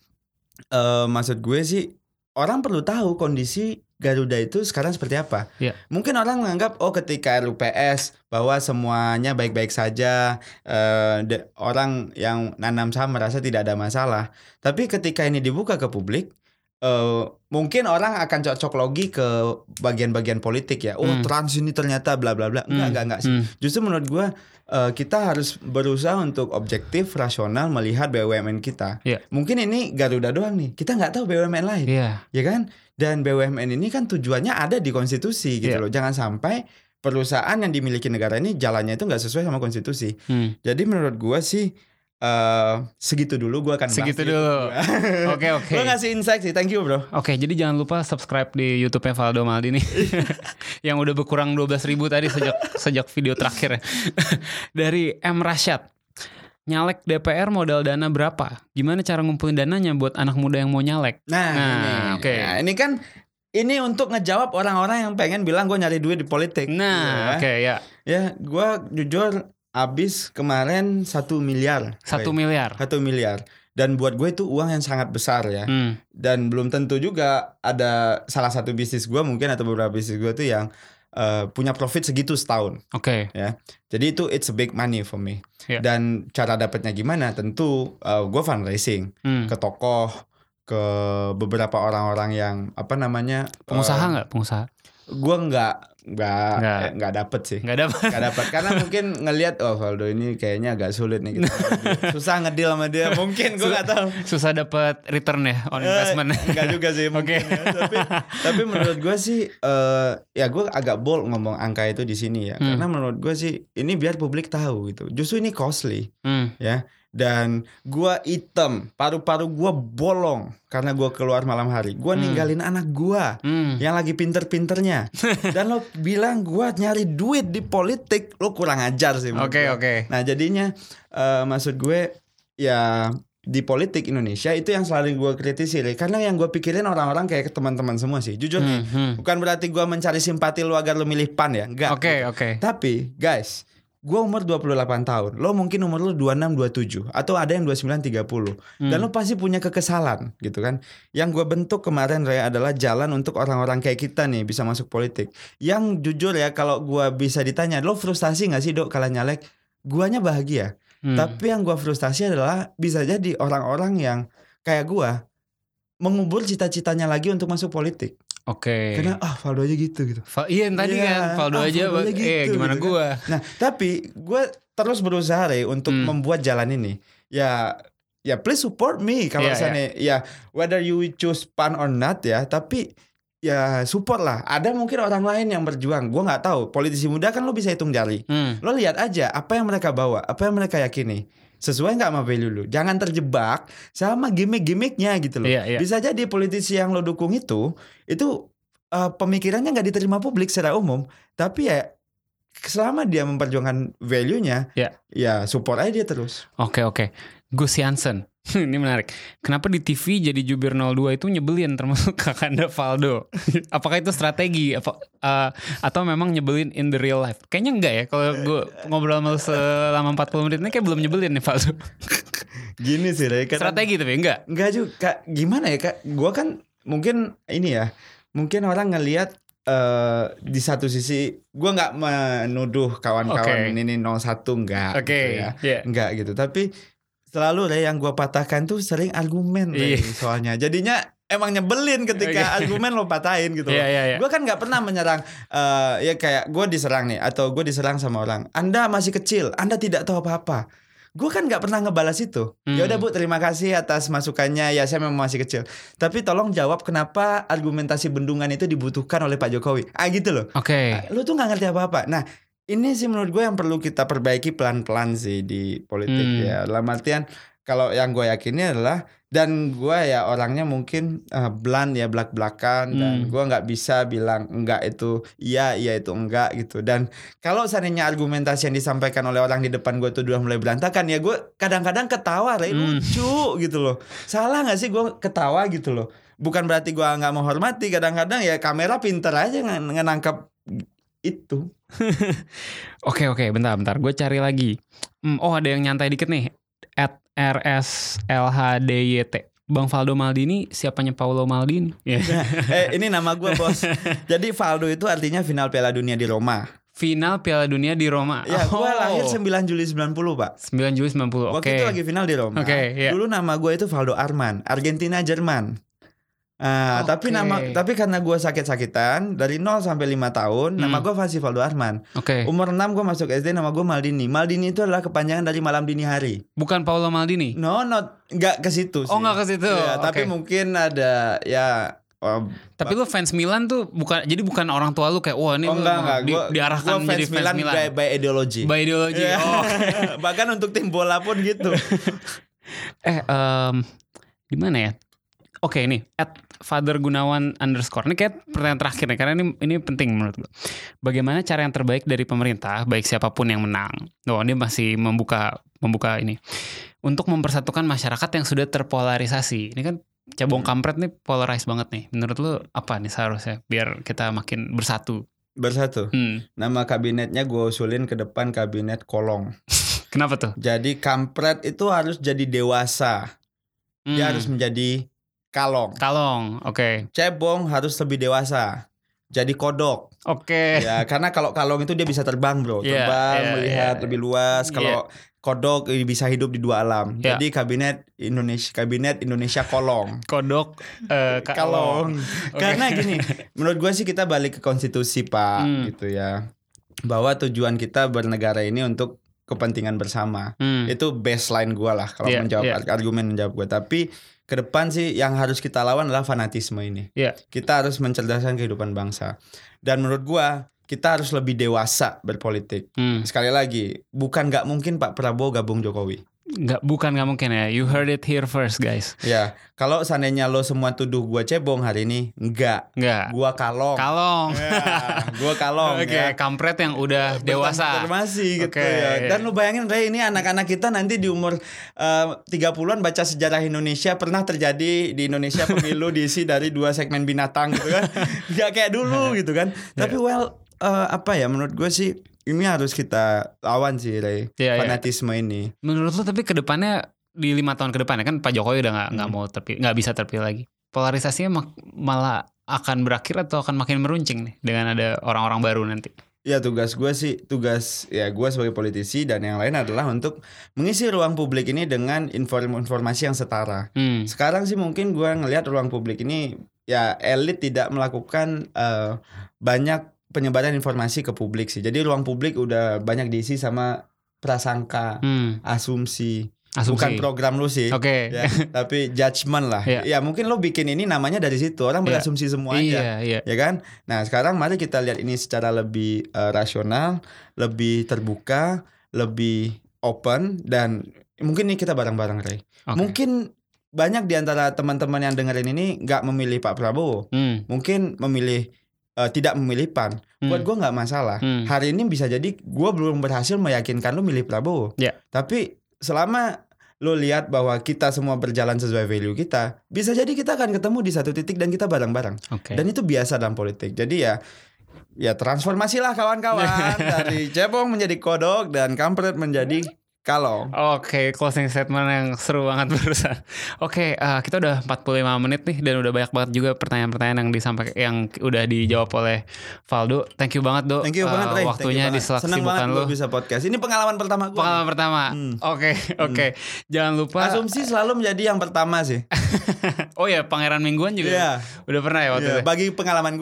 maksud gue sih orang perlu tahu kondisi Garuda itu sekarang seperti apa. Mungkin orang menganggap ketika RUPS bahwa semuanya baik-baik saja, orang yang nanam saham merasa tidak ada masalah. Tapi ketika ini dibuka ke publik, mungkin orang akan cocok logi ke bagian-bagian politik ya. Trans ini ternyata bla bla bla. Enggak sih. Justru menurut gue kita harus berusaha untuk objektif, rasional melihat BUMN kita. Mungkin ini Garuda doang nih. Kita nggak tahu BUMN lain, ya kan? Dan BUMN ini kan tujuannya ada di konstitusi gitu loh. Jangan sampai perusahaan yang dimiliki negara ini jalannya itu nggak sesuai sama konstitusi. Jadi menurut gue sih segitu dulu gue akan bahas. Oke. Lo ngasih insight sih, thank you bro. Jadi jangan lupa subscribe di YouTube-nya Faldo Maldini yang udah berkurang 12,000 tadi sejak video terakhir. Dari M. Rasyad, nyalek DPR modal dana berapa? Gimana cara ngumpulin dananya buat anak muda yang mau nyalek? Nah, oke. Nah, ini kan ini untuk ngejawab orang-orang yang pengen bilang gue nyari duit di politik. Nah, oke. Gue jujur abis kemarin 1 miliar. 1 miliar. 1 miliar. Dan buat gue itu uang yang sangat besar ya. Dan belum tentu juga ada salah satu bisnis gue mungkin atau beberapa bisnis gue tuh yang punya profit segitu setahun. Oke. Ya. Jadi itu it's a big money for me. Yeah. Dan cara dapatnya gimana? Tentu gue fundraising ke tokoh, ke beberapa orang-orang yang apa namanya? Pengusaha nggak? Pengusaha? Gue nggak dapet sih. Nggak dapet karena mungkin ngelihat Faldo ini kayaknya agak sulit nih gitu. Susah ngedil sama dia. Mungkin gue nggak tahu. Susah dapet return ya on investment. Nggak juga sih mungkin. Ya. Tapi menurut gue sih ya gue agak bold ngomong angka itu di sini ya. Karena menurut gue sih ini biar publik tahu gitu. Justru ini costly ya. Dan gue item, paru-paru gue bolong karena gue keluar malam hari. Gue ninggalin anak gue yang lagi pinter-pinternya. Dan lo bilang gue nyari duit di politik, lo kurang ajar sih. Oke. Nah jadinya maksud gue ya di politik Indonesia itu yang selalu gue kritisi. Karena yang gue pikirin orang-orang kayak teman-teman semua sih. Jujur nih, bukan berarti gue mencari simpati lo agar lo milih PAN ya. Enggak. Oke. Tapi guys, gue umur 28 tahun, lo mungkin umur lo 26, 27, atau ada yang 29, 30. Dan lo pasti punya kekesalan gitu kan. Yang gue bentuk kemarin Raya adalah jalan untuk orang-orang kayak kita nih bisa masuk politik. Yang jujur ya kalau gue bisa ditanya, lo frustasi gak sih Dok kalau nyalek? Guanya bahagia. Tapi yang gue frustasi adalah bisa jadi orang-orang yang kayak gue mengubur cita-citanya lagi untuk masuk politik. Oke. Karena Faldo aja gitu. Iya tadi kan Faldo aja gitu, gimana gitu, gue kan? Nah tapi gue terus berusaha untuk membuat jalan ini. Ya please support me. Kalau misalnya ya whether you choose PAN or not ya. Tapi ya support lah. Ada mungkin orang lain yang berjuang. Gue gak tahu. Politisi muda kan lo bisa hitung jari. Lo lihat aja apa yang mereka bawa, apa yang mereka yakini. Sesuai gak sama value lu. Jangan terjebak sama gimmick-gimmicknya gitu loh. Yeah. Bisa jadi politisi yang lo dukung itu pemikirannya gak diterima publik secara umum. Tapi ya selama dia memperjuangkan value-nya, ya support aja dia terus. Oke. Gus Jansen. Ini menarik. Kenapa di TV jadi jubir 02 itu nyebelin termasuk Kakanda Faldo? Apakah itu strategi? Atau memang nyebelin in the real life? Kayaknya enggak ya. Kalau gue ngobrol sama selama 40 menit ini kayak belum nyebelin nih Faldo. Gini sih Ray. Strategi tapi enggak? Enggak juga. Kak, gimana ya Kak? Gue kan mungkin ini ya. Mungkin orang ngelihat di satu sisi gue nggak menuduh kawan-kawan ini 01 enggak. Enggak gitu. Tapi selalu yang gue patahkan tuh sering argumen soalnya. Jadinya emang nyebelin ketika argumen lo patahin gitu. Gue kan gak pernah menyerang. Ya kayak gue diserang nih. Atau gue diserang sama orang. Anda masih kecil. Anda tidak tahu apa-apa. Gue kan gak pernah ngebalas itu. Ya udah Bu, terima kasih atas masukannya. Ya saya memang masih kecil. Tapi tolong jawab kenapa argumentasi bendungan itu dibutuhkan oleh Pak Jokowi. Gitu loh. Oke. Lo tuh gak ngerti apa-apa. Nah. Ini sih menurut gue yang perlu kita perbaiki pelan-pelan sih di politik ya. Dalam artian kalau yang gue yakini adalah, dan gue ya orangnya mungkin blunt ya, belak-belakan. Dan gue gak bisa bilang enggak itu iya itu enggak gitu. Dan kalau seandainya argumentasi yang disampaikan oleh orang di depan gue tuh udah mulai berantakan, ya gue kadang-kadang ketawa lucu gitu loh. Salah gak sih gue ketawa gitu loh? Bukan berarti gue gak menghormati. Kadang-kadang ya kamera pinter aja nangkap itu. Oke, bentar. Gue cari lagi. Ada yang nyantai dikit nih. @RSLHDYT. Bang Faldo Maldini, siapanya Paolo Maldini? Ini nama gue, Bos. Jadi Faldo itu artinya final Piala Dunia di Roma. Final Piala Dunia di Roma. Ya, gue lahir 9 Juli 90, Pak. 9 Juli 90. Waktu itu lagi final di Roma. Dulu nama gue itu Faldo Arman, Argentina Jerman. Tapi karena gue sakit-sakitan dari 0 sampai 5 tahun nama gue Fasi Faldo Arman. Umur 6 gue masuk SD, nama gue Maldini itu adalah kepanjangan dari malam dini hari. Bukan Paolo Maldini? Nggak ke situ sih. Nggak ke situ ya, tapi mungkin ada ya. Tapi lu fans Milan tuh bukan, jadi bukan orang tua lu kayak ini diarahkan gua jadi fans Milan by ideology. By ideology. Bahkan untuk tim bola pun gitu. Gimana ya? Oke, ini @fathergunawan_. Ini kayak pertanyaan terakhir nih, karena ini penting menurut gue. Bagaimana cara yang terbaik dari pemerintah, baik siapapun yang menang. Oh, ini masih membuka ini. Untuk mempersatukan masyarakat yang sudah terpolarisasi. Ini kan cabang kampret nih, polarized banget nih. Menurut lu apa nih seharusnya biar kita makin bersatu? Bersatu? Nama kabinetnya gue usulin ke depan kabinet kolong. Kenapa tuh? Jadi kampret itu harus jadi dewasa. Dia harus menjadi kalong, oke. Cebong harus lebih dewasa. Jadi kodok. Oke. Ya, karena kalau kalong itu dia bisa terbang, bro. Terbang, melihat lebih luas. Kalau kodok bisa hidup di dua alam. Yeah. Jadi kabinet Indonesia kolong. Kodok kalong. Okay. Karena gini, menurut gue sih kita balik ke konstitusi, Pak, gitu ya. Bahwa tujuan kita bernegara ini untuk kepentingan bersama. Itu baseline gue lah kalau menjawab argumen gue. Tapi ke depan sih yang harus kita lawan adalah fanatisme ini. Kita harus mencerdaskan kehidupan bangsa. Dan menurut gue kita harus lebih dewasa berpolitik. Sekali lagi, bukan gak mungkin Pak Prabowo gabung Jokowi. Bukan gak mungkin ya. You heard it here first, guys. Ya, kalau seandainya lo semua tuduh gue cebong hari ini, enggak. Gue kalong. Ya, gue kalong. Oke. Kampret yang udah dewasa. Transformasi gitu ya. Dan lo bayangin Ray, ini anak-anak kita nanti di umur 30-an baca sejarah Indonesia, pernah terjadi di Indonesia pemilu diisi dari 2 segmen binatang gitu kan. Gak kayak dulu gitu kan. Tapi menurut gue sih ini harus kita lawan sih, Ray. Fanatisme ini. Menurut lo tapi kedepannya, di 5 tahun kedepannya kan Pak Jokowi udah nggak bisa terpilih lagi. Polarisasinya malah akan berakhir atau akan makin meruncing nih dengan ada orang-orang baru nanti. Ya, tugas gue sebagai politisi dan yang lain adalah untuk mengisi ruang publik ini dengan informasi yang setara. Sekarang sih mungkin gue ngelihat ruang publik ini ya elit tidak melakukan banyak penyebaran informasi ke publik sih. Jadi ruang publik udah banyak diisi sama prasangka, asumsi. Bukan program lu sih. Oke. Ya, tapi judgement lah. Ya mungkin lu bikin ini namanya dari situ. Orang berasumsi semua aja. Ya kan? Nah sekarang mari kita lihat ini secara lebih rasional, lebih terbuka, lebih open. Dan mungkin ini kita bareng-bareng, Ray. Okay. Mungkin banyak diantara teman-teman yang dengerin ini gak memilih Pak Prabowo. Mungkin tidak memilih PAN. Buat gue gak masalah. Hari ini bisa jadi gue belum berhasil meyakinkan lo milih Prabowo. Tapi selama lo lihat bahwa kita semua berjalan sesuai value kita, bisa jadi kita akan ketemu di satu titik dan kita bareng-bareng. Dan itu biasa dalam politik. Jadi ya transformasilah kawan-kawan. Dari cebong menjadi kodok dan kampret menjadi kalau. Oke, closing statement yang seru banget barusan. Oke, kita udah 45 menit nih dan udah banyak banget juga pertanyaan-pertanyaan yang udah dijawab oleh Faldo. Thank you banget, Dok. Thank you banget, Ray. Waktunya di sela kesibukan lu. Senang banget bisa podcast. Ini pengalaman pertama gue. Oke. Jangan lupa asumsi selalu menjadi yang pertama sih. Oh ya, Pangeran Mingguan juga. Udah pernah ya waktu itu. Bagi pengalaman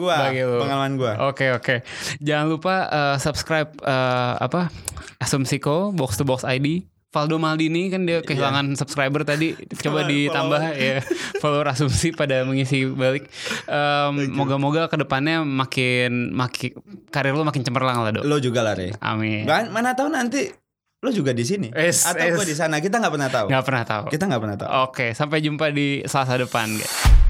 gue. Oke. Jangan lupa subscribe Asumsiko Box to Box ID. Faldo Maldini kan dia kehilangan subscriber tadi, coba ditambah ya follower Asumsi pada mengisi balik. Moga-moga kedepannya makin karir lo makin cemerlang lah, Dok. Lo juga lah, Re. Amin. Mana tahu nanti lo juga di sini atau gue di sana, kita nggak pernah tahu. Kita nggak pernah tahu. Oke, sampai jumpa di Selasa depan, guys.